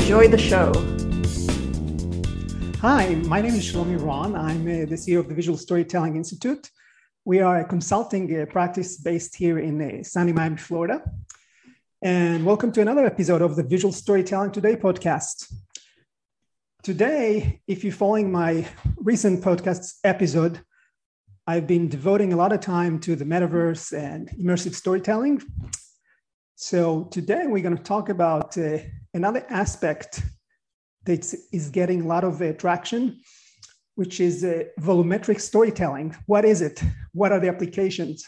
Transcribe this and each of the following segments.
Enjoy the show. Hi, my name is Shlomi Ron. I'm the CEO of the Visual Storytelling Institute. We are a consulting practice based here in sunny Miami, Florida. And welcome to another episode of the Visual Storytelling Today podcast. Today, if you're following my recent podcast episode, I've been devoting a lot of time to the metaverse and immersive storytelling. So today we're going to talk about another aspect that is getting a lot of traction, which is volumetric storytelling. What is it? What are the applications?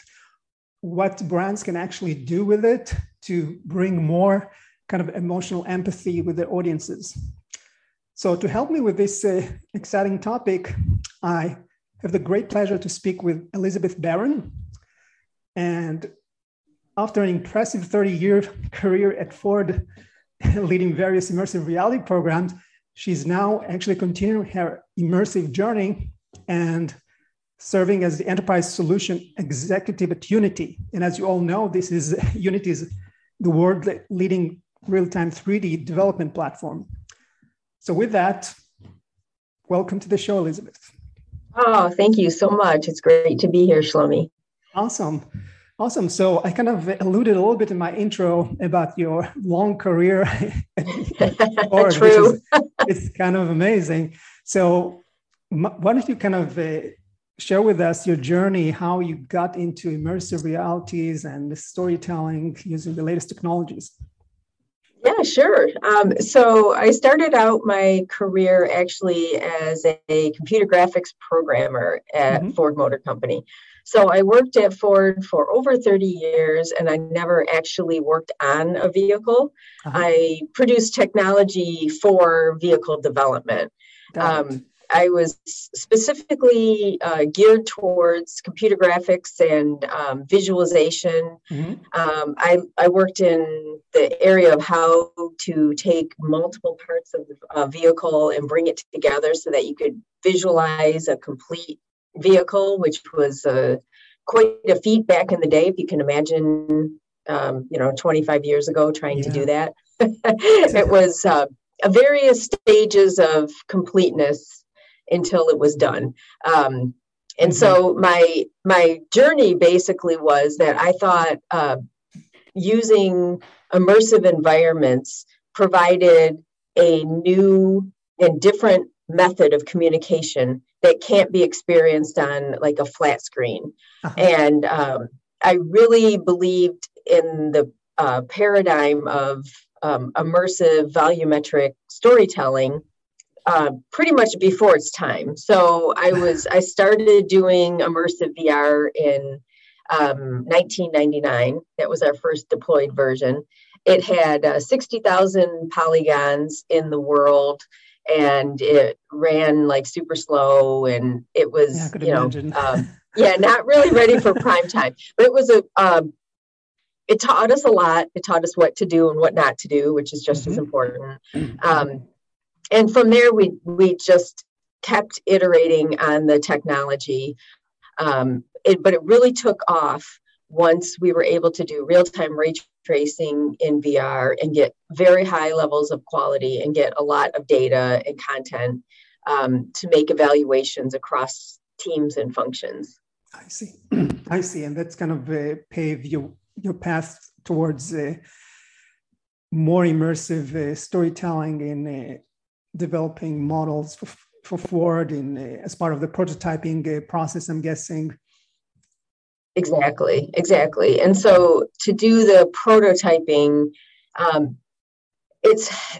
What brands can actually do with it to bring more kind of emotional empathy with their audiences? So to help me with this exciting topic, I have the great pleasure to speak with Elizabeth Barron. And after an impressive 30-year career at Ford, leading various immersive reality programs, she's now actually continuing her immersive journey and serving as the enterprise solution executive at Unity. And as you all know, this is Unity's the world leading real-time 3D development platform. So with that, welcome to the show, Elizabeth. Oh, thank you so much. It's great to be here, Shlomi. Awesome. Awesome. So I kind of alluded a little bit in my intro about your long career at Ford, True. It's kind of amazing. So why don't you kind of share with us your journey, how you got into immersive realities and the storytelling using the latest technologies? Yeah, sure. So I started out my career actually as a computer graphics programmer at Ford Motor Company. So I worked at Ford for over 30 years, and I never actually worked on a vehicle. I produced technology for vehicle development. I was specifically geared towards computer graphics and visualization. I worked in the area of how to take multiple parts of the vehicle and bring it together so that you could visualize a complete vehicle, which was quite a feat back in the day, if you can imagine, 25 years ago trying to do that. It was various stages of completeness until it was done. And so my journey basically was that I thought using immersive environments provided a new and different method of communication that can't be experienced on like a flat screen. And I really believed in the paradigm of immersive volumetric storytelling pretty much before its time. So I started doing immersive VR in 1999. That was our first deployed version. It had 60,000 polygons in the world, and it ran like super slow, and it was, not really ready for prime time. But it was it taught us a lot. It taught us what to do and what not to do, which is just as important. And from there, we just kept iterating on the technology, but it really took off once we were able to do real-time ray tracing in VR and get very high levels of quality and get a lot of data and content to make evaluations across teams and functions. I see. And that's kind of paved your path towards more immersive storytelling in developing models for Ford as part of the prototyping process, I'm guessing. Exactly. And so to do the prototyping,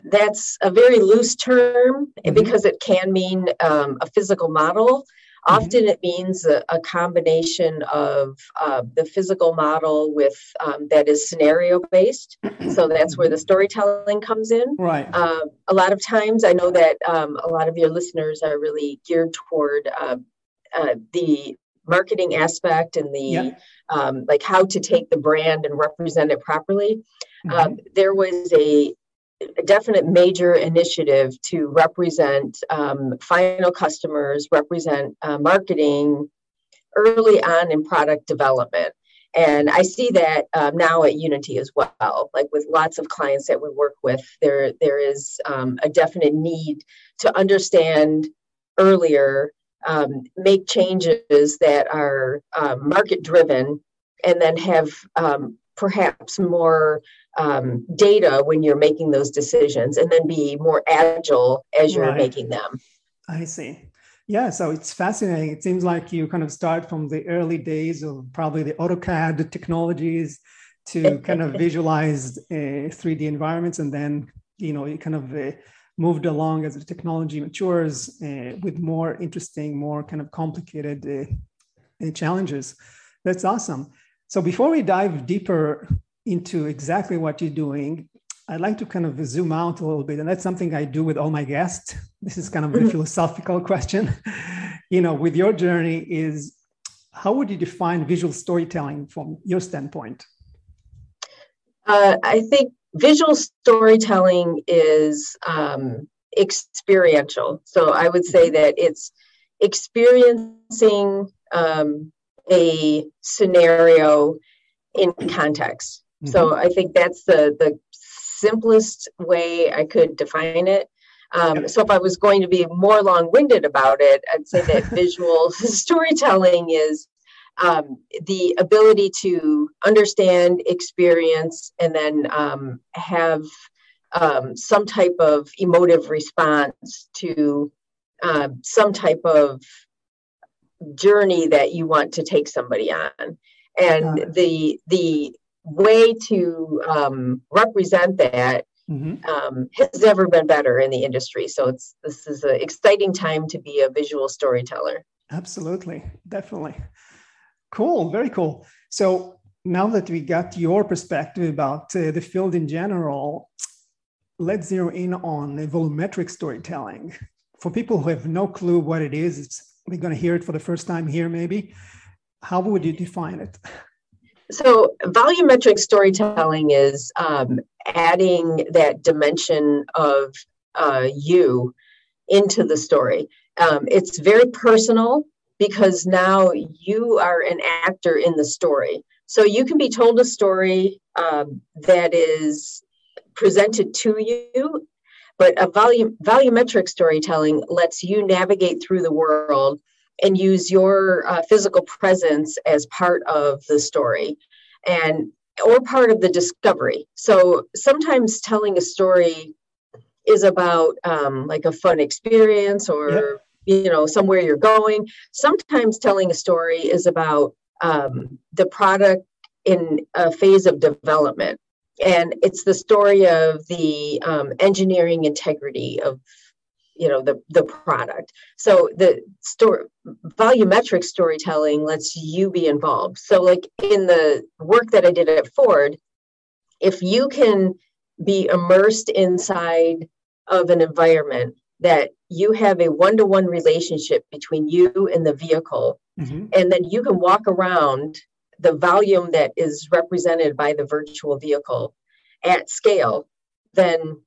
that's a very loose term because it can mean a physical model, Often it means a combination of the physical model with that is scenario based. So that's where the storytelling comes in. Right. A lot of times I know that a lot of your listeners are really geared toward the marketing aspect and the like how to take the brand and represent it properly. There was a definite major initiative to represent final customers, represent marketing early on in product development. And I see that now at Unity as well, like with lots of clients that we work with, there is a definite need to understand earlier, make changes that are market driven, and then have perhaps more data when you're making those decisions, and then be more agile as you're making them. I see. Yeah, so it's fascinating. It seems like you kind of start from the early days of probably the AutoCAD technologies to kind of visualize 3D environments, and then, you know, you kind of moved along as the technology matures with more interesting, more kind of complicated challenges. That's awesome. So before we dive deeper into exactly what you're doing, I'd like to kind of zoom out a little bit. And that's something I do with all my guests. This is kind of a philosophical question. You know, with your journey is, how would you define visual storytelling from your standpoint? I think visual storytelling is experiential. So I would say that it's experiencing a scenario in context. So I think that's the simplest way I could define it. So if I was going to be more long-winded about it, I'd say that visual storytelling is the ability to understand, experience, and then have some type of emotive response to some type of journey that you want to take somebody on. And the way to represent that has never been better in the industry. So this is an exciting time to be a visual storyteller. Absolutely. Definitely. Cool. Very cool. So now that we got your perspective about the field in general, let's zero in on volumetric storytelling. For people who have no clue what it is, we're going to hear it for the first time here, maybe. How would you define it? So volumetric storytelling is adding that dimension of you into the story. It's very personal, because now you are an actor in the story. So you can be told a story that is presented to you, but a volumetric storytelling lets you navigate through the world and use your physical presence as part of the story and or part of the discovery. So sometimes telling a story is about like a fun experience or, you know, somewhere you're going. Sometimes telling a story is about the product in a phase of development. And it's the story of the engineering integrity of, you know, the product. So the volumetric storytelling lets you be involved. So like in the work that I did at Ford, if you can be immersed inside of an environment that you have a one-to-one relationship between you and the vehicle, and then you can walk around the volume that is represented by the virtual vehicle at scale, then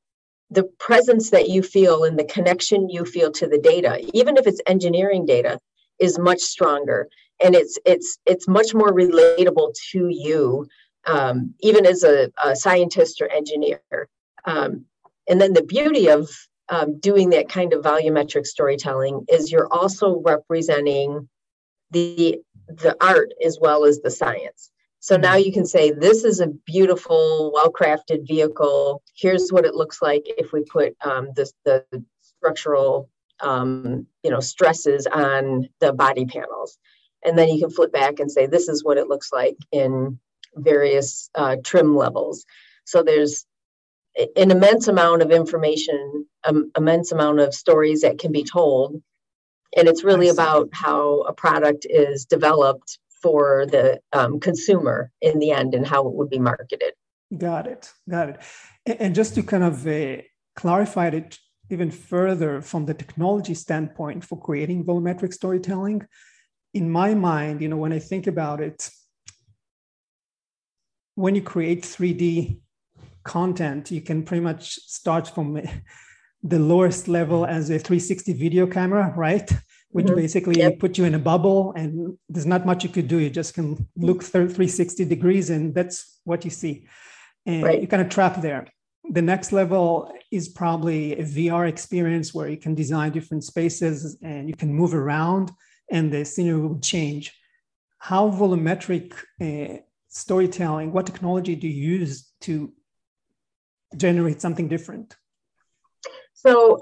the presence that you feel and the connection you feel to the data, even if it's engineering data, is much stronger. And it's much more relatable to you, even as a scientist or engineer. And then the beauty of doing that kind of volumetric storytelling is you're also representing the art as well as the science. So now you can say, this is a beautiful, well-crafted vehicle. Here's what it looks like if we put the structural, you know, stresses on the body panels. And then you can flip back and say, this is what it looks like in various trim levels. So there's an immense amount of information, an immense amount of stories that can be told And it's really about how a product is developed for the consumer in the end and how it would be marketed. Got it. And just to kind of clarify it even further from the technology standpoint for creating volumetric storytelling, in my mind, you know, when I think about it, when you create 3D content, you can pretty much start from the lowest level as a 360 video camera, right? Which basically put you in a bubble and there's not much you could do. You just can look 360 degrees and that's what you see. And you're kind of trapped there. The next level is probably a VR experience where you can design different spaces and you can move around and the scenery will change. How volumetric storytelling, what technology do you use to generate something different? So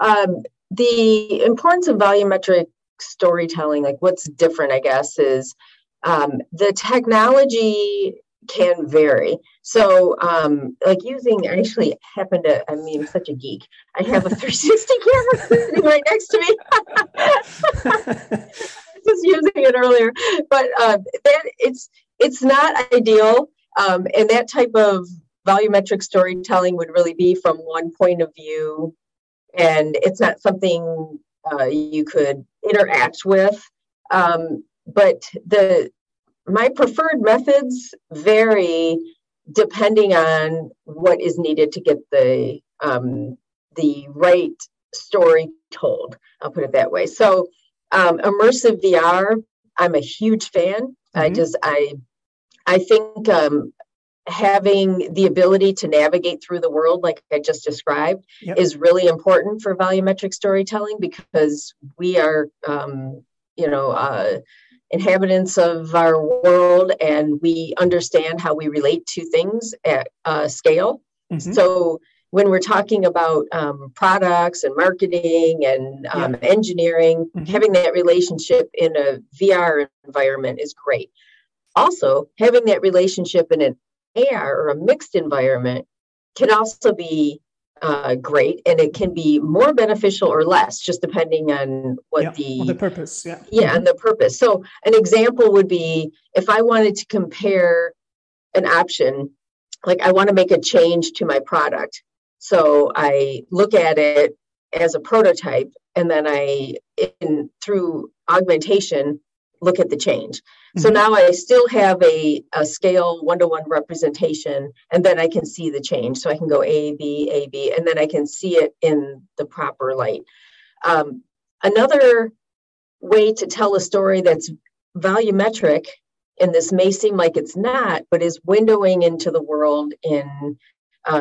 the importance of volumetric storytelling, like what's different, I guess, is the technology can vary. So like using, I actually happen to, I mean, I'm such a geek. I have a 360 camera sitting right next to me. Just using it earlier, but that it's not ideal. And that type of volumetric storytelling would really be from one point of view. And it's not something you could interact with. But my preferred methods vary depending on what is needed to get the right story told. I'll put it that way. So immersive VR, I'm a huge fan. Mm-hmm. I think having the ability to navigate through the world, like I just described, is really important for volumetric storytelling because we are, inhabitants of our world and we understand how we relate to things at scale. Mm-hmm. So when we're talking about products and marketing and engineering, having that relationship in a VR environment is great. Also, having that relationship in an AR or a mixed environment can also be great, and it can be more beneficial or less, just depending on what the purpose. And the purpose. So an example would be if I wanted to compare an option, like I want to make a change to my product. So I look at it as a prototype, and then through augmentation, look at the change. So now I still have a scale one-to-one representation, and then I can see the change. So I can go A, B, and then I can see it in the proper light. Another way to tell a story that's volumetric, and this may seem like it's not, but is windowing into the world in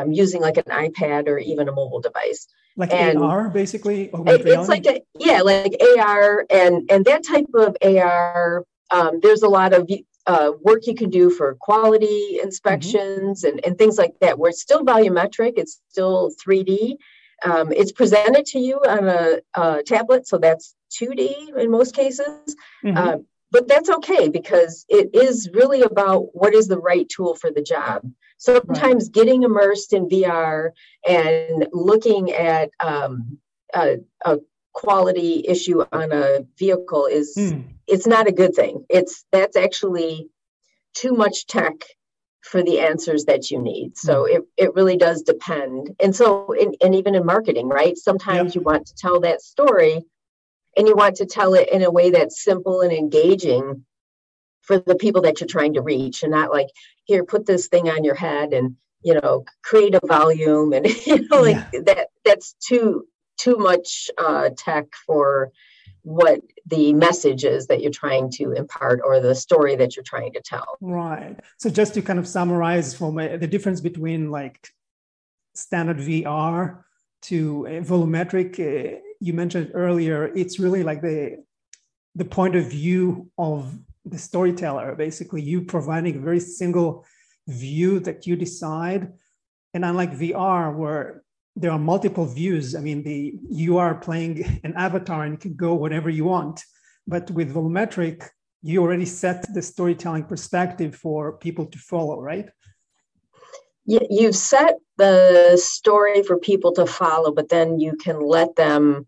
using like an iPad or even a mobile device. Like AR, basically? It's like like AR, and that type of AR. There's a lot of work you can do for quality inspections and things like that, where it's still volumetric, it's still 3D. It's presented to you on a tablet, so that's 2D in most cases. But that's okay because it is really about what is the right tool for the job. Sometimes getting immersed in VR and looking at a quality issue on a vehicle is it's not a good thing. That's actually too much tech for the answers that you need. So it really does depend. And so and even in marketing, right? Sometimes you want to tell that story and you want to tell it in a way that's simple and engaging for the people that you're trying to reach and not like, here, put this thing on your head and, you know, create a volume and that's too much tech for what the message is that you're trying to impart or the story that you're trying to tell. Right. So just to kind of summarize for me, the difference between like standard VR to volumetric, you mentioned earlier, it's really like the point of view of the storyteller, basically you providing a very single view that you decide. And unlike VR where there are multiple views. I mean, you are playing an avatar and you can go whatever you want. But with volumetric, you already set the storytelling perspective for people to follow, right? You've set the story for people to follow, but then you can let them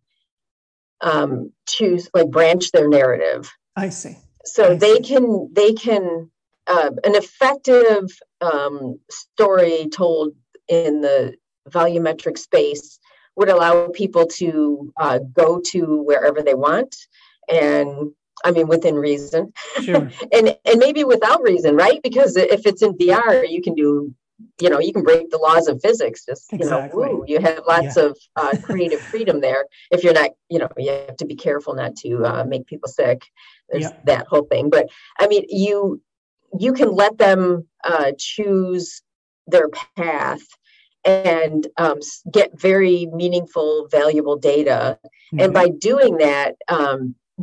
to like branch their narrative. I see. So they can an effective story told in the volumetric space would allow people to go to wherever they want, and I mean within reason, sure. and maybe without reason, right? Because if it's in VR, you can do, you can break the laws of physics. Just you have lots of creative freedom there. If you're not, you have to be careful not to make people sick. There's that whole thing. But I mean, you can let them choose their path and get very meaningful, valuable data. Mm-hmm. And by doing that,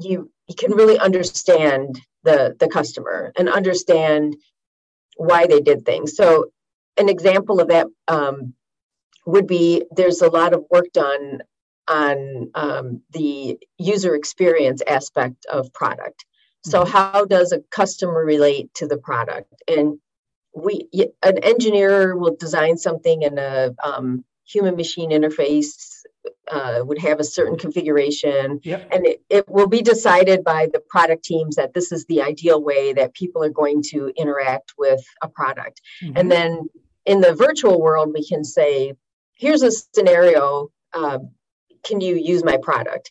you can really understand the customer and understand why they did things. So an example of that would be there's a lot of work done on the user experience aspect of product. So how does a customer relate to the product? And an engineer will design something, and a human-machine interface would have a certain configuration. Yep. And it will be decided by the product teams that this is the ideal way that people are going to interact with a product. Mm-hmm. And then in the virtual world, we can say, here's a scenario. Can you use my product?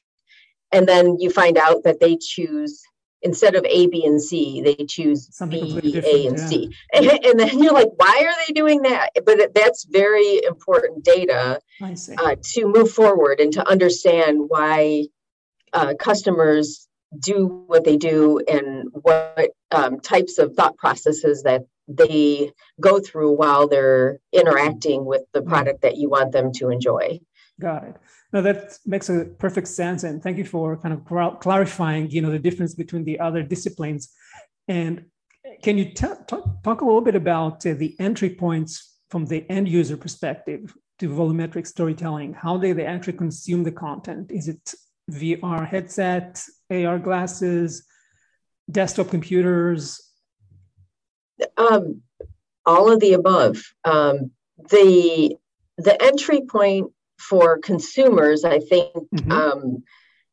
And then you find out that they choose, instead of A, B, and C, they choose B, A, and C. And then you're like, why are they doing that? But that's very important data to move forward and to understand why customers do what they do and what types of thought processes that they go through while they're interacting with the product that you want them to enjoy. Got it. No, that makes a perfect sense. And thank you for kind of clarifying, the difference between the other disciplines. And can you talk a little bit about the entry points from the end user perspective to volumetric storytelling? How do they actually consume the content? Is it VR headsets, AR glasses, desktop computers? All of the above. The entry point for consumers, I think, mm-hmm.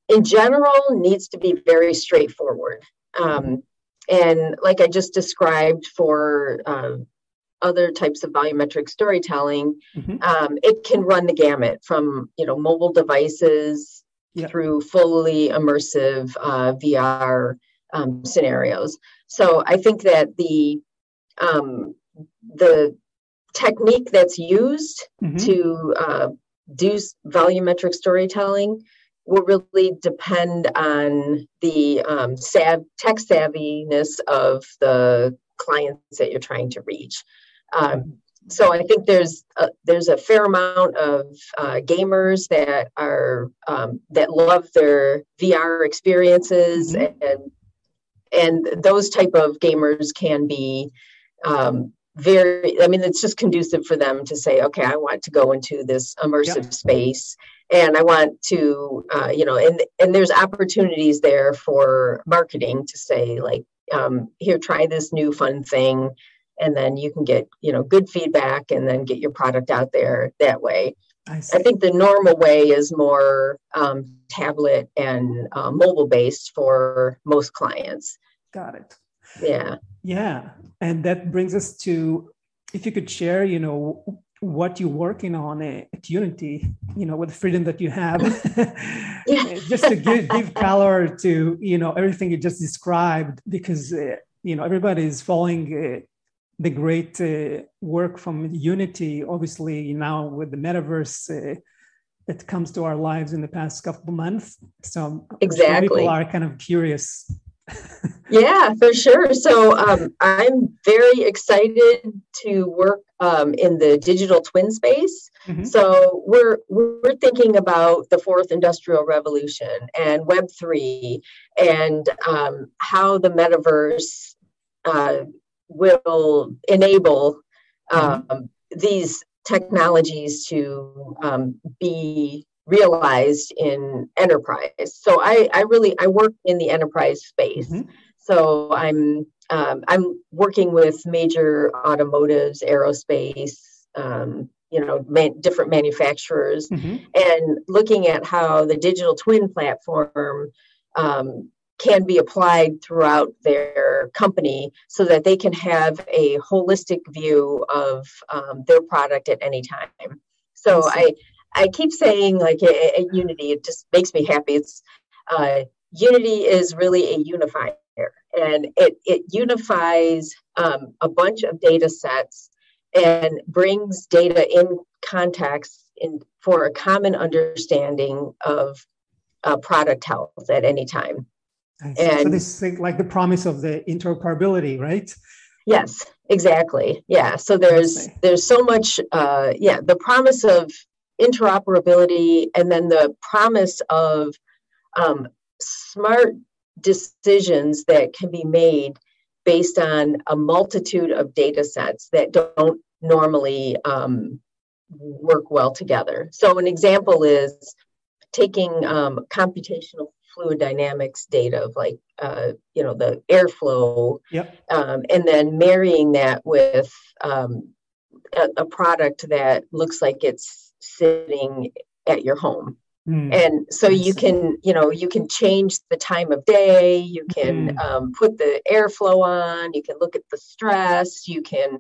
In general, needs to be very straightforward. And like I just described for other types of volumetric storytelling, mm-hmm. It can run the gamut from, mobile devices through fully immersive VR scenarios. So I think that the technique that's used mm-hmm. to do volumetric storytelling will really depend on the tech savviness of the clients that you're trying to reach. So I think there's a fair amount of gamers that are that love their VR experiences, mm-hmm. and those type of gamers can be it's just conducive for them to say, okay, I want to go into this immersive space, and I want to, and there's opportunities there for marketing to say, like, here, try this new fun thing, and then you can get, good feedback, and then get your product out there that way. I think the normal way is more tablet and mobile based for most clients. Got it. Yeah. And that brings us to, if you could share, what you're working on at Unity, with the freedom that you have, just to give color to, everything you just described, because, everybody is following the great work from Unity, obviously now with the metaverse that comes to our lives in the past couple of months. So people are kind of curious. Yeah, for sure. So I'm very excited to work in the digital twin space. Mm-hmm. So we're thinking about the fourth industrial revolution and Web3 and how the metaverse will enable these technologies to be realized in enterprise. So I work in the enterprise space. Mm-hmm. So I'm working with major automotives, aerospace, different manufacturers, and looking at how the digital twin platform can be applied throughout their company so that they can have a holistic view of their product at any time. So I keep saying, like, at Unity, it just makes me happy. It's Unity is really a unifier, and it unifies a bunch of data sets and brings data in context for a common understanding of product health at any time. And so this is like the promise of the interoperability, right? Yes, exactly. Yeah. So there's so much, the promise of interoperability, and then the promise of smart decisions that can be made based on a multitude of data sets that don't normally work well together. So an example is taking computational fluid dynamics data of the airflow, and then marrying that with a product that looks like it's sitting at your home. And so you can change the time of day, you can put the airflow on, you can look at the stress, you can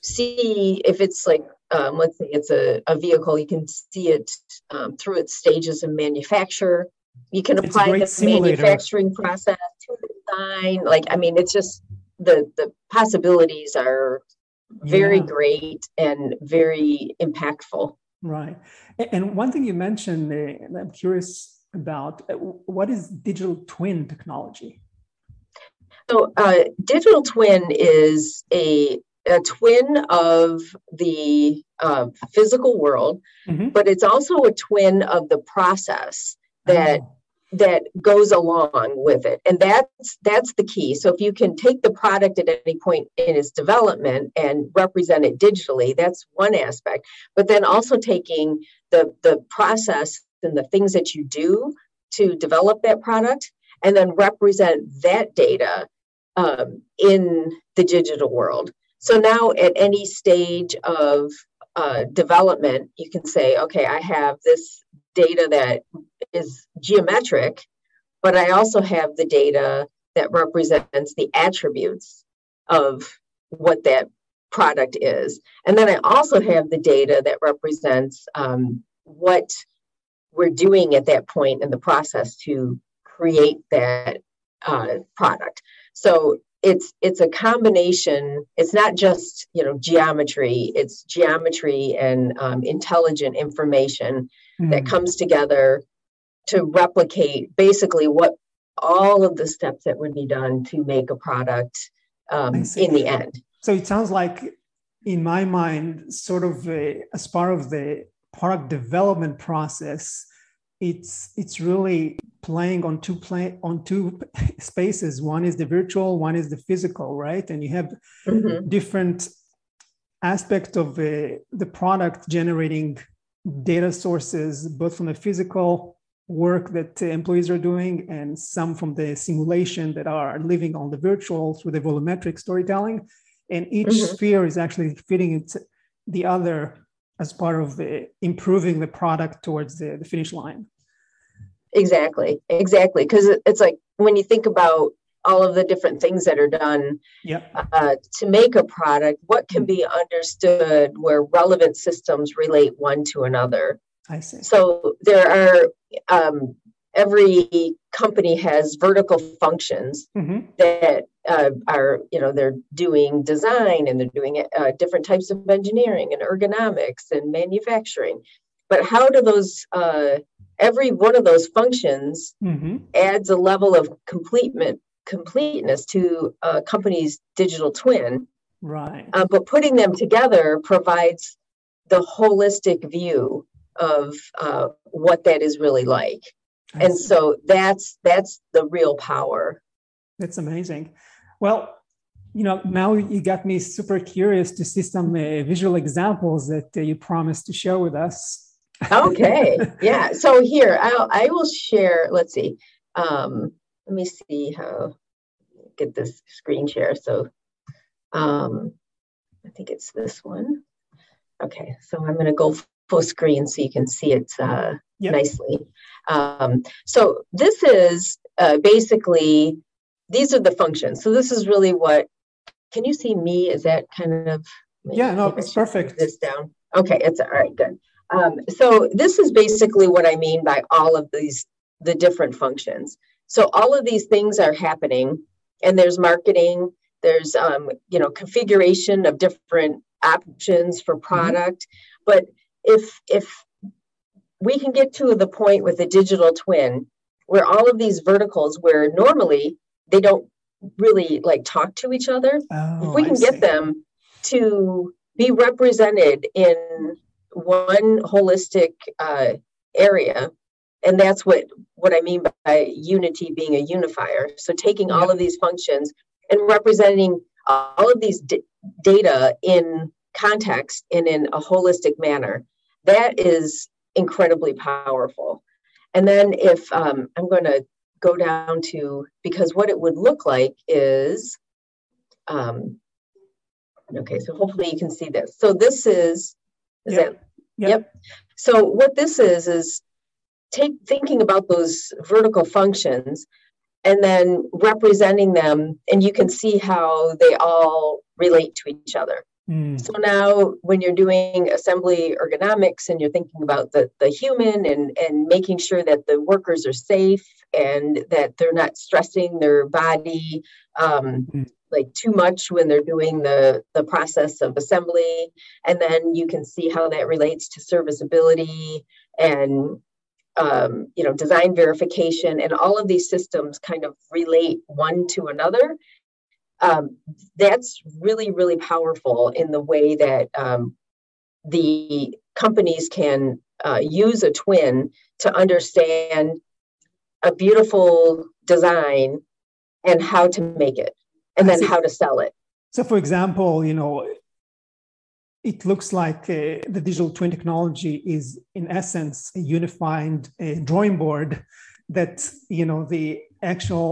see if it's like, let's say it's a vehicle, you can see it through its stages of manufacture. You can apply the manufacturing process to the design. It's just the possibilities are very great and very impactful. Right. And one thing you mentioned, I'm curious about, what is digital twin technology? So digital twin is a twin of the physical world, but it's also a twin of the process that goes along with it. And that's the key. So if you can take the product at any point in its development and represent it digitally, that's one aspect. But then also taking the process and the things that you do to develop that product, and then represent that data in the digital world. So now at any stage of development, you can say, okay, I have this data that is geometric, but I also have the data that represents the attributes of what that product is. And then I also have the data that represents what we're doing at that point in the process to create that product. So it's a combination. It's not just, geometry, it's geometry and intelligent information that comes together to replicate basically what all of the steps that would be done to make a product in the end. So it sounds like, in my mind, sort of as part of the product development process, it's really playing on two spaces. One is the virtual, one is the physical, right? And you have different aspects of the product generating data sources, both from the physical work that employees are doing and some from the simulation that are living on the virtual through the volumetric storytelling. And each sphere is actually fitting into the other as part of improving the product towards the finish line. Exactly. Because it's like when you think about all of the different things that are done to make a product, what can be understood where relevant systems relate one to another. I see. So there are, every company has vertical functions that are, they're doing design, and they're doing different types of engineering and ergonomics and manufacturing. But how do those, every one of those functions adds a level of completeness to a company's digital twin. Right. But putting them together provides the holistic view of what that is really like. And so that's the real power. That's amazing. Well, now you got me super curious to see some visual examples that you promised to share with us. Okay. Yeah. So here, I will share, let's see. Let me see how get this screen share. So I think it's this one. Okay, so I'm going to go full screen so you can see it nicely. So this is basically, these are the functions. So this is really what, can you see me? Is that kind of? Yeah, no, it's perfect. This down. Okay, it's all right, good. So this is basically what I mean by all of these, the different functions. So all of these things are happening, and there's marketing, there's, you know, configuration of different options for product. But if we can get to the point with the digital twin where all of these verticals where normally they don't really like talk to each other, if we can get them to be represented in one holistic area, and that's what I mean by Unity being a unifier. So taking all of these functions and representing all of these data in context and in a holistic manner, that is incredibly powerful. And then if I'm going to go down to, because what it would look like is, okay, so hopefully you can see this. So this is yep. So what this is thinking about those vertical functions and then representing them, and you can see how they all relate to each other. So now when you're doing assembly ergonomics and you're thinking about the human and making sure that the workers are safe and that they're not stressing their body like too much when they're doing the process of assembly. And then you can see how that relates to serviceability and you know, design verification, and all of these systems kind of relate one to another. That's really, really powerful in the way that the companies can use a twin to understand a beautiful design and how to make it, and then how to sell it. So, for example, you know, it looks like the digital twin technology is, in essence, a unified drawing board that, you know, the actual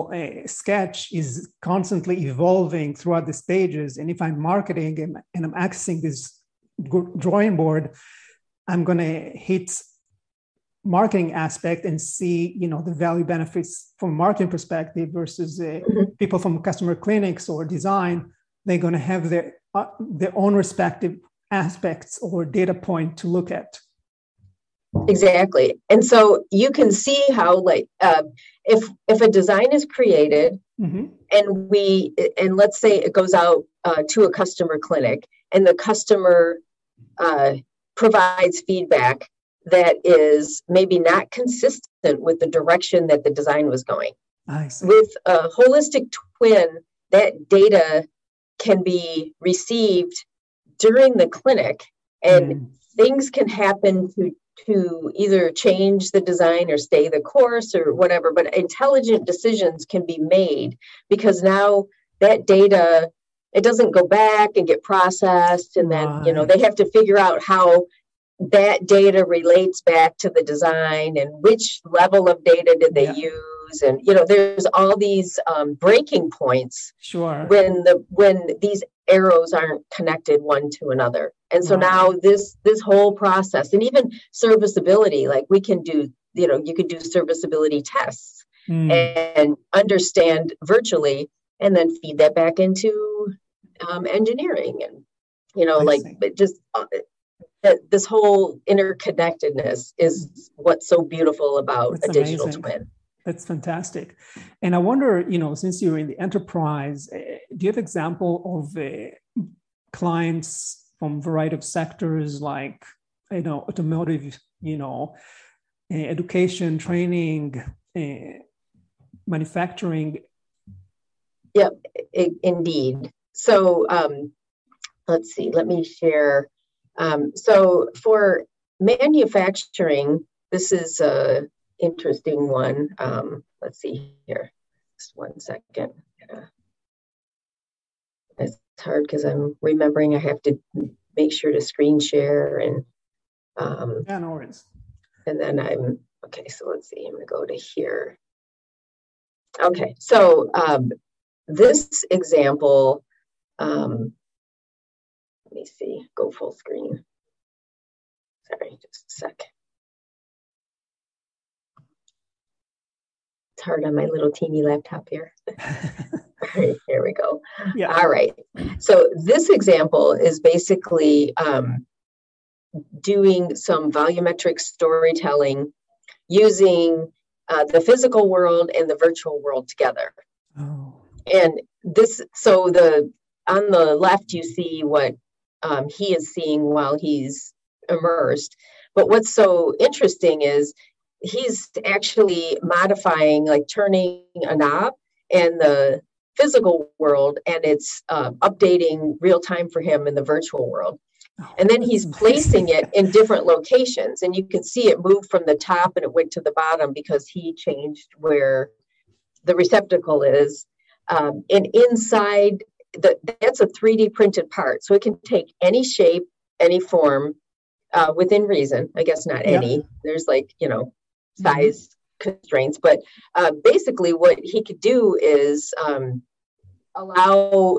sketch is constantly evolving throughout the stages. And if I'm marketing and I'm accessing this drawing board, I'm going to hit marketing aspect and see, you know, the value benefits from a marketing perspective versus people from customer clinics or design. They're going to have their own respective aspects or data point to look at. Exactly. And so you can see how, like, if a design is created and let's say it goes out to a customer clinic, and the customer provides feedback that is maybe not consistent with the direction that the design was going. I see. With a holistic twin, that data can be received during the clinic, and things can happen to either change the design or stay the course or whatever, but intelligent decisions can be made, because now that data, it doesn't go back and get processed. And then, you know, they have to figure out how that data relates back to the design, and which level of data did they use. And, you know, there's all these breaking points when these arrows aren't connected one to another. And so now this whole process, and even serviceability, like we can do, you know, you could do serviceability tests and understand virtually, and then feed that back into engineering, and, you know, this whole interconnectedness is what's so beautiful about digital twin. That's fantastic. And I wonder, you know, since you're in the enterprise, do you have example of clients from a variety of sectors, like, you know, automotive, you know, education, training, manufacturing? Yep, indeed. So let's see, let me share. So for manufacturing, this is a interesting one. Let's see here. Just one second. It's hard because I'm remembering I have to make sure to screen share and no worries. And then I'm okay. So let's see. I'm gonna go to here. Okay. So this example. Let me see. Go full screen. Sorry, just a sec. It's hard on my little teeny laptop here. Here we go. Yeah. All right. So this example is basically doing some volumetric storytelling using the physical world and the virtual world together. Oh. And this, so the on the left, you see what he is seeing while he's immersed. But what's so interesting is he's actually modifying, like turning a knob in the physical world, and it's updating real time for him in the virtual world. And then he's placing it in different locations, and you can see it moved from the top and it went to the bottom because he changed where the receptacle is. And inside, that's a 3D printed part. So it can take any shape, any form, within reason. I guess not any. There's like, you know, size constraints. But basically what he could do is allow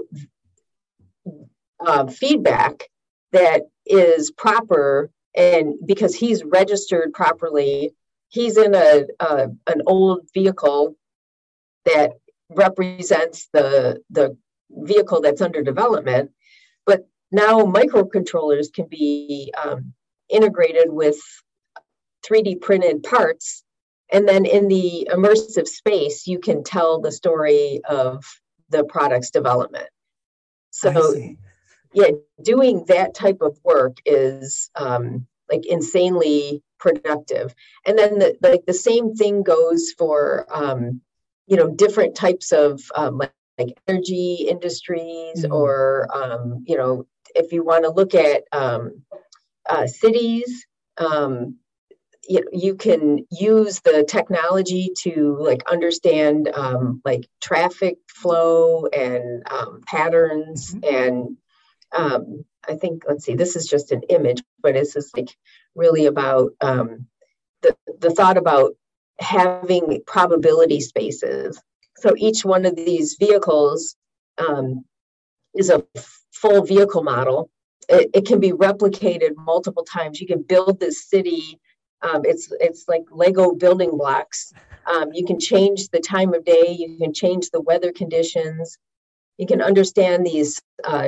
feedback that is proper, and because he's registered properly, he's in an old vehicle that represents the vehicle that's under development. But now microcontrollers can be integrated with 3D printed parts. And then in the immersive space, you can tell the story of the product's development. So yeah, doing that type of work is like insanely productive. And then the same thing goes for, you know, different types of like energy industries, or, you know, if you want to look at cities, you can use the technology to like understand like traffic flow and patterns and I think, let's see, this is just an image, but this is like really about the thought about having probability spaces. So each one of these vehicles is a full vehicle model. It can be replicated multiple times. You can build this city. It's like Lego building blocks. You can change the time of day. You can change the weather conditions. You can understand these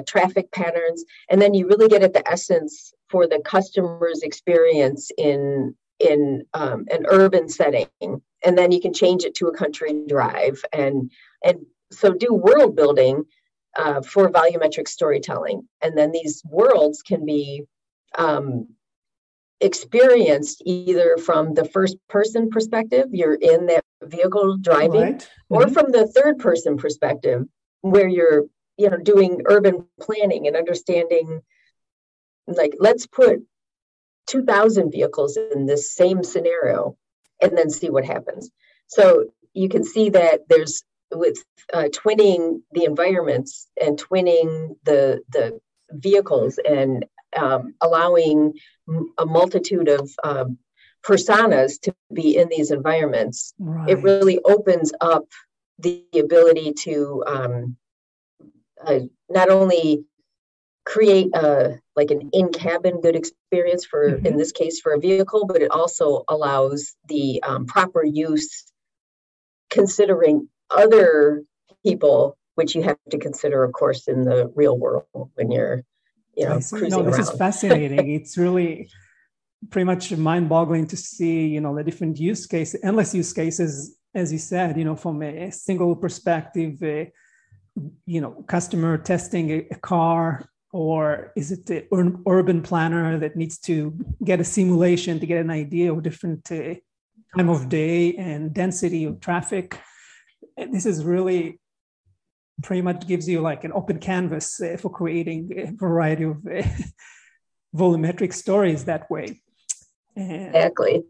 traffic patterns, and then you really get at the essence for the customer's experience in an urban setting. And then you can change it to a country drive, and so do world building for volumetric storytelling. And then these worlds can be experienced either from the first person perspective, you're in that vehicle driving, or from the third person perspective, where you're, you know, doing urban planning and understanding, like, let's put 2,000 vehicles in this same scenario and then see what happens. So you can see that there's, with twinning the environments and twinning the vehicles, and allowing a multitude of personas to be in these environments, it really opens up the ability to not only create like an in-cabin good experience for, in this case, for a vehicle, but it also allows the proper use, considering other people, which you have to consider, of course, in the real world when you're, you know, cruising around. This is fascinating. It's really pretty much mind-boggling to see, you know, the different use cases, endless use cases, as you said, you know, from a single perspective, you know, customer testing a car, or is it the urban planner that needs to get a simulation to get an idea of different time of day and density of traffic? This is really pretty much gives you like an open canvas for creating a variety of volumetric stories that way. Exactly.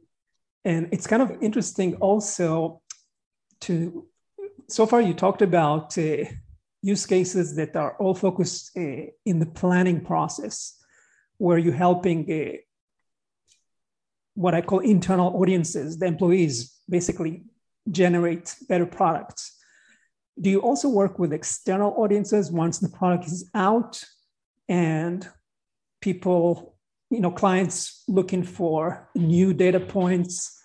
And it's kind of interesting also to, so far you talked about use cases that are all focused in the planning process, where you're helping what I call internal audiences, the employees, basically generate better products. Do you also work with external audiences once the product is out and people clients looking for new data points,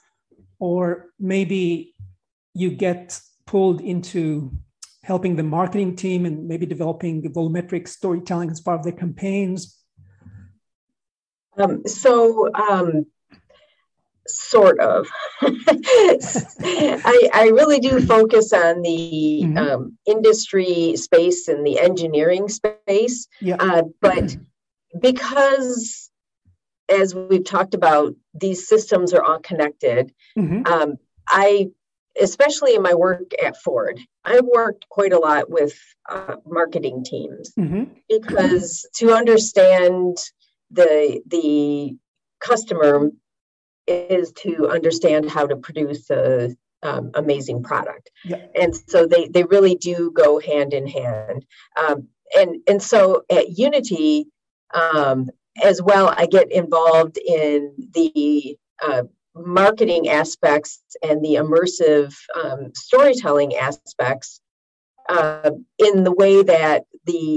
or maybe you get pulled into helping the marketing team and maybe developing the volumetric storytelling as part of their campaigns? Sort of. I really do focus on the industry space and the engineering space. Yeah. But because, as we've talked about, these systems are all connected, I, especially in my work at Ford, I worked quite a lot with marketing teams because to understand the customer is to understand how to produce a amazing product. Yeah. And so they really do go hand in hand. And so at Unity, as well, I get involved in the marketing aspects and the immersive storytelling aspects in the way that the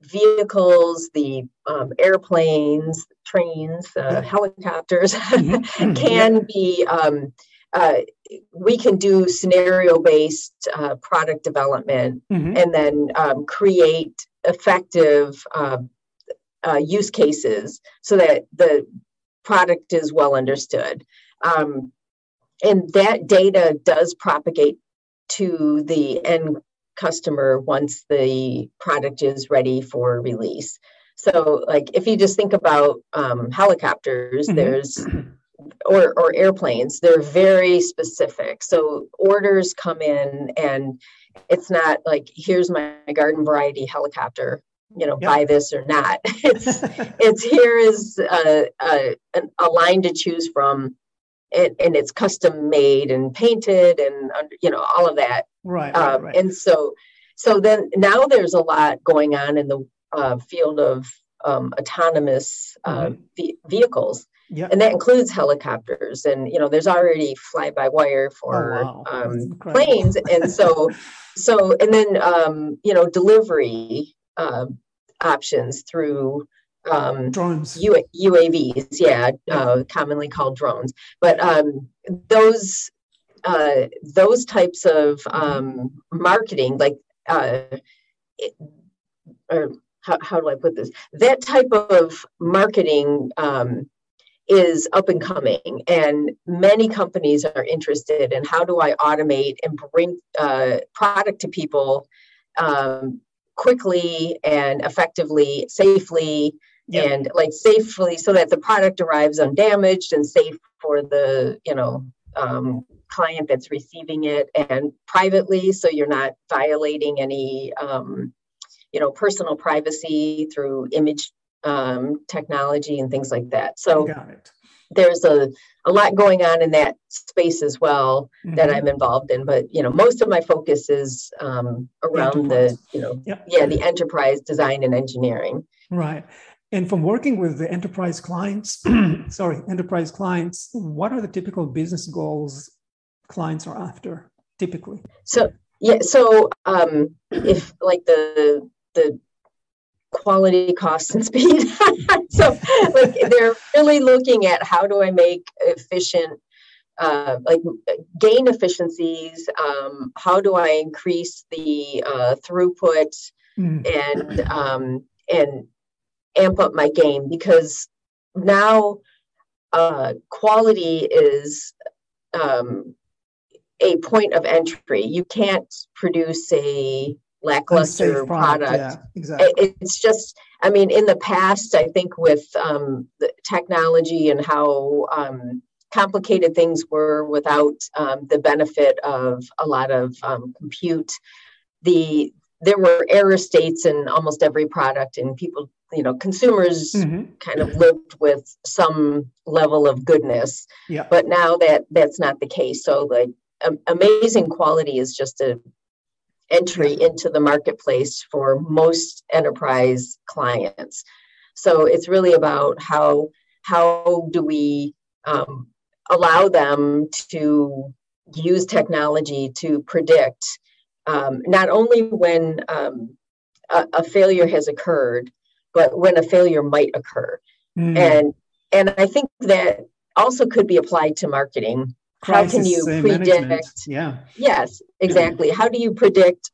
vehicles, the airplanes, trains, helicopters can be, we can do scenario-based product development and then create effective use cases so that the product is well understood. And that data does propagate to the end customer once the product is ready for release. So like, if you just think about helicopters, there's or airplanes, they're very specific. So orders come in and it's not like, here's my garden variety helicopter, buy this or not. It's here is a line to choose from, and it's custom made and painted and, all of that. Right, right. And so then now there's a lot going on in the field of autonomous vehicles. Yeah. And that includes helicopters. And, there's already fly-by-wire for planes. And so and then, delivery options through drones, UAVs, commonly called drones. But those types of marketing, like, how do I put this? That type of marketing is up and coming, and many companies are interested in how do I automate and bring product to people quickly and effectively, safely, and safely, so that the product arrives undamaged and safe for the, client that's receiving it, and privately, so you're not violating any, personal privacy through image technology and things like that. So there's a lot going on in that space as well that I'm involved in. But, most of my focus is around the enterprise design and engineering. Right. And from working with the enterprise clients, what are the typical business goals clients are after typically? So if like the quality, cost, and speed. So like they're really looking at how do I make efficient, gain efficiencies? How do I increase the throughput and amp up my game? Because now quality is a point of entry. You can't produce a lackluster product. Yeah, exactly. It's just, in the past, I think with the technology and how complicated things were without the benefit of a lot of compute, there were error states in almost every product, and people, consumers kind of lived with some level of goodness. Yeah. But now that's not the case. So like, amazing quality is just an entry into the marketplace for most enterprise clients. So it's really about how do we allow them to use technology to predict not only when a failure has occurred, but when a failure might occur. And I think that also could be applied to marketing. Crisis, how can you predict? Management. Yeah. Yes, exactly. Yeah. How do you predict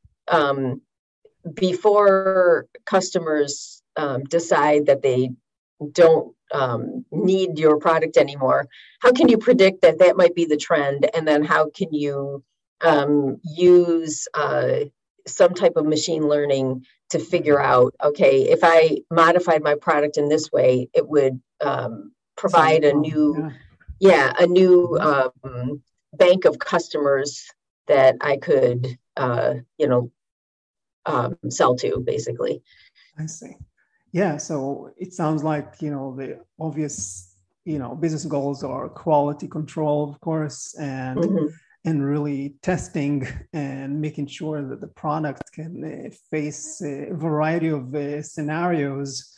before customers decide that they don't need your product anymore? How can you predict that that might be the trend? And then how can you use some type of machine learning to figure out, okay, if I modified my product in this way, it would provide a new bank of customers that I could, sell to, basically. I see. Yeah. So it sounds like, the obvious, business goals are quality control, of course, and really testing and making sure that the product can face a variety of scenarios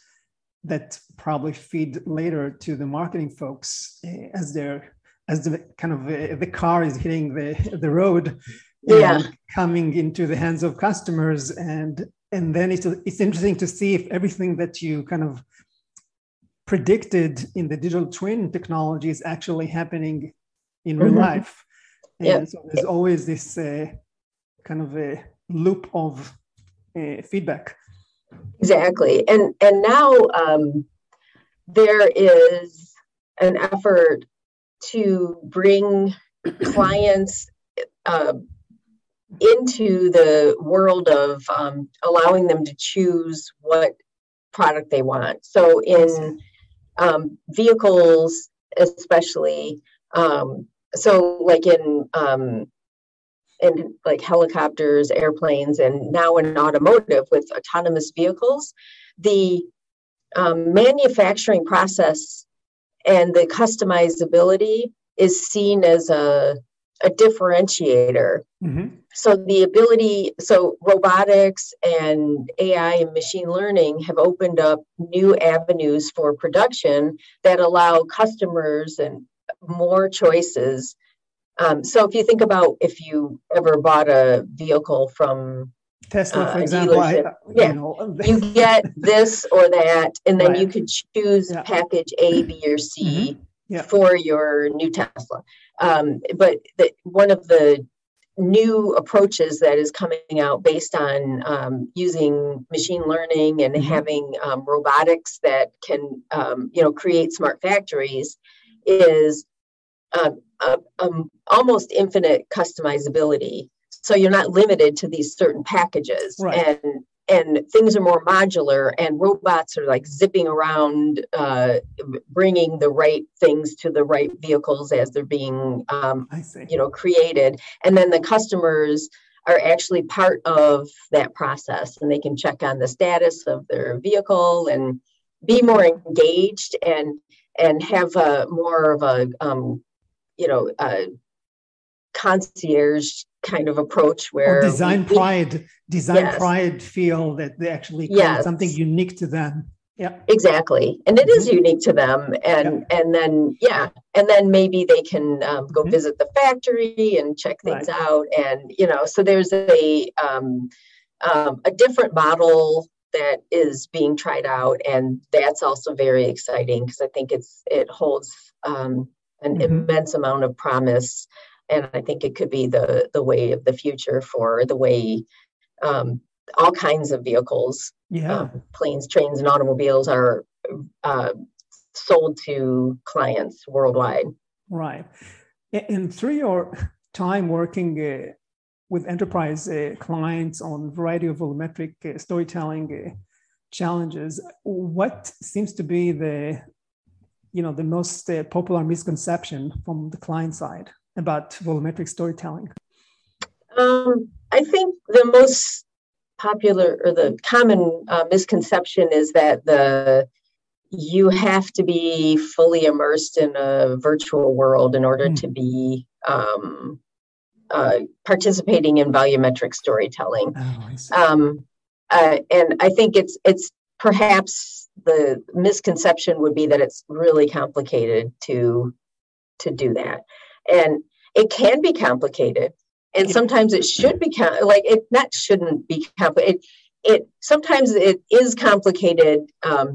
that probably feed later to the marketing folks as the car is hitting the road, and coming into the hands of customers, and then it's interesting to see if everything that you kind of predicted in the digital twin technology is actually happening in real life. And so there's always this kind of a loop of feedback. Exactly. And now there is an effort to bring clients into the world of allowing them to choose what product they want. So in vehicles, especially, so like in like helicopters, airplanes, and now in automotive with autonomous vehicles, the manufacturing process and the customizability is seen as a differentiator. So robotics and AI and machine learning have opened up new avenues for production that allow customers and more choices. So if you think about if you ever bought a vehicle from Tesla, for example, you get this or that, and then you could choose package A, B, or C for your new Tesla. But one of the new approaches that is coming out based on using machine learning and having robotics that can, create smart factories is almost infinite customizability. So you're not limited to these certain packages, and things are more modular, and robots are like zipping around, bringing the right things to the right vehicles as they're being, created. And then the customers are actually part of that process, and they can check on the status of their vehicle and be more engaged and have a more of a, a concierge kind of approach where design pride feel that they actually something unique to them. Yeah, exactly. And it is unique to them. And, and then maybe they can go visit the factory and check things out. And, so there's a different model that is being tried out. And that's also very exciting because I think it holds an immense amount of promise. And I think it could be the way of the future for the way all kinds of vehicles, planes, trains, and automobiles are sold to clients worldwide. Right. And through your time working with enterprise clients on a variety of volumetric storytelling challenges, what seems to be the most popular misconception from the client side about volumetric storytelling? I think the most popular or the common misconception is that you have to be fully immersed in a virtual world in order to be participating in volumetric storytelling. Oh, I see. And I think it's perhaps the misconception would be that it's really complicated to do that. And it can be complicated, and sometimes it shouldn't be complicated. it sometimes it is complicated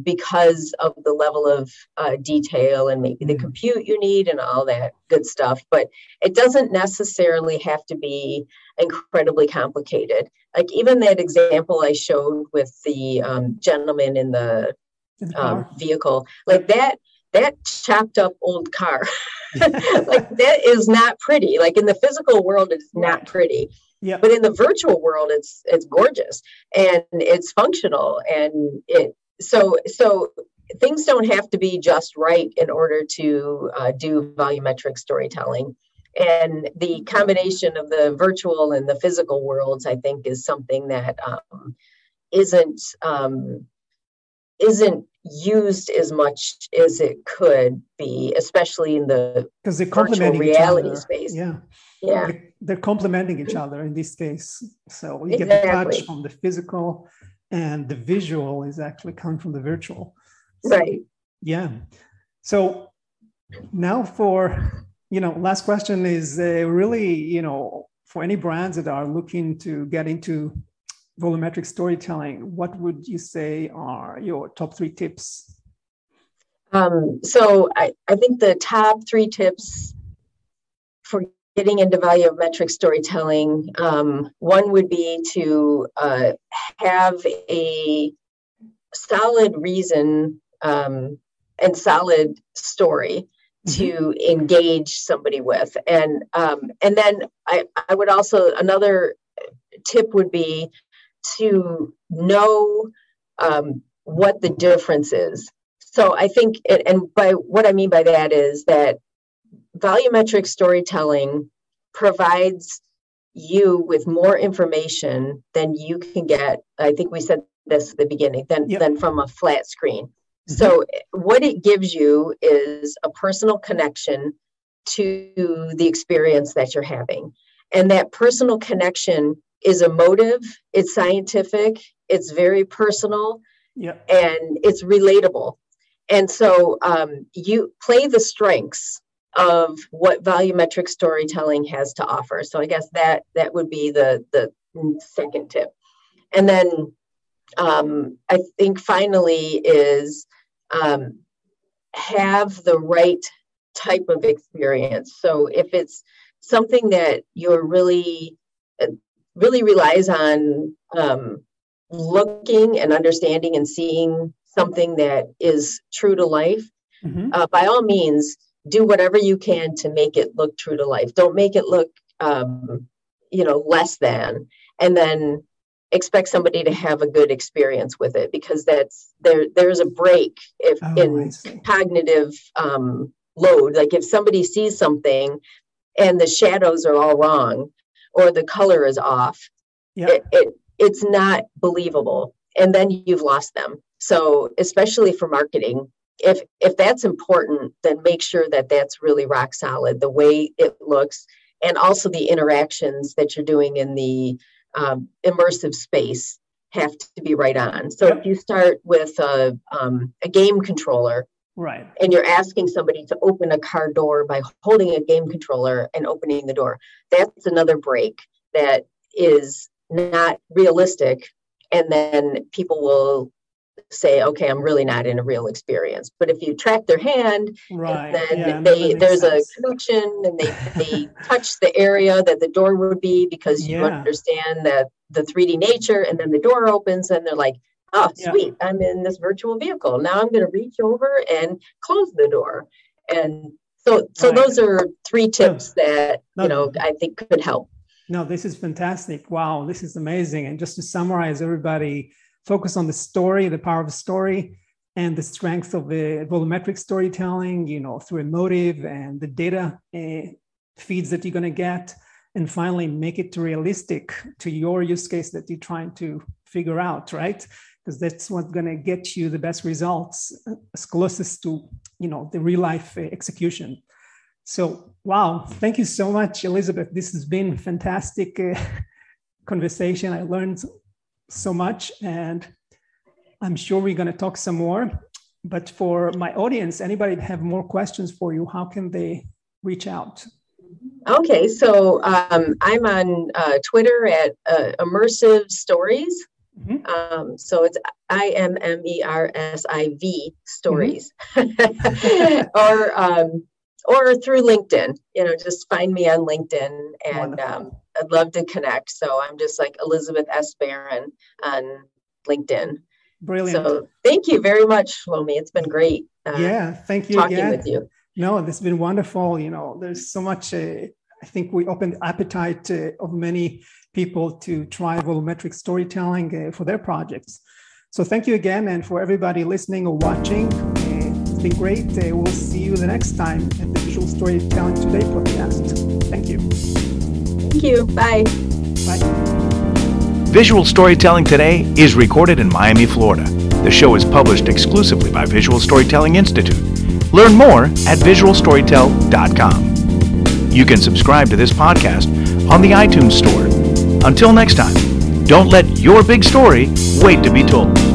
because of the level of detail and maybe the compute you need and all that good stuff. But it doesn't necessarily have to be incredibly complicated. Like even that example I showed with the gentleman in the vehicle, like that chopped up old car. Like that is not pretty. Like in the physical world, it's not pretty. Yeah. But in the virtual world, it's gorgeous and it's functional, and it so things don't have to be just right in order to do volumetric storytelling. And the combination of the virtual and the physical worlds, I think, is something that isn't used as much as it could be, especially in the virtual reality space. Yeah. Yeah. They're complementing each other in this case. So we get the touch from the physical, and the visual is actually coming from the virtual. So, right. Yeah. So now for, last question is really, for any brands that are looking to get into volumetric storytelling, what would you say are your top three tips? So I think the top three tips for getting into volumetric storytelling, one would be to have a solid reason and solid story to engage somebody with. And then I would also, another tip would be to know what the difference is. So I think, and by what I mean by that is that volumetric storytelling provides you with more information than you can get. I think we said this at the beginning, than from a flat screen. So what it gives you is a personal connection to the experience that you're having. And that personal connection is emotive, it's scientific, it's very personal, and it's relatable. And so you play the strengths of what volumetric storytelling has to offer. So I guess that would be the second tip. And then I think finally is have the right type of experience. So if it's something that you're really relies on looking and understanding and seeing something that is true to life, by all means, do whatever you can to make it look true to life. Don't make it look, less than, and then expect somebody to have a good experience with it, because there's a break in cognitive load. Like if somebody sees something and the shadows are all wrong, or the color is off, it's not believable. And then you've lost them. So especially for marketing, if that's important, then make sure that that's really rock solid, the way it looks, and also the interactions that you're doing in the immersive space have to be right on. So if you start with a game controller, right, and you're asking somebody to open a car door by holding a game controller and opening the door, that's another break that is not realistic. And then people will say, okay, I'm really not in a real experience. But if you track their hand, right, and then there's a connection, and they touch the area that the door would be, because you understand that the 3D nature, and then the door opens and they're like, oh, sweet, I'm in this virtual vehicle. Now I'm going to reach over and close the door. And so those are three tips that, I think could help. No, this is fantastic. Wow, this is amazing. And just to summarize, everybody, focus on the story, the power of the story, and the strength of the volumetric storytelling, through emotive and the data feeds that you're going to get. And finally, make it realistic to your use case that you're trying to figure out, right? Because that's what's going to get you the best results, as closest to, the real life execution. So, wow. Thank you so much, Elizabeth. This has been a fantastic conversation. I learned so much, and I'm sure we're going to talk some more. But for my audience, anybody that have more questions for you, how can they reach out? Okay. So I'm on Twitter at Immersive Stories. Mm-hmm. So it's IMMERSIV stories, mm-hmm. Or through LinkedIn, you know, just find me on LinkedIn, and I'd love to connect. So I'm just like Elizabeth S. Barron on LinkedIn. Brilliant. So thank you very much, Shlomi. It's been great. Thank you talking again with you. No, it's been wonderful. You know, there's so much. I think we opened the appetite of many people to try volumetric storytelling for their projects. So thank you again. And for everybody listening or watching, it's been great. We'll see you the next time at the Visual Storytelling Today podcast. Thank you. Thank you. Bye. Bye. Visual Storytelling Today is recorded in Miami, Florida. The show is published exclusively by Visual Storytelling Institute. Learn more at visualstorytell.com. You can subscribe to this podcast on the iTunes Store. Until next time, don't let your big story wait to be told.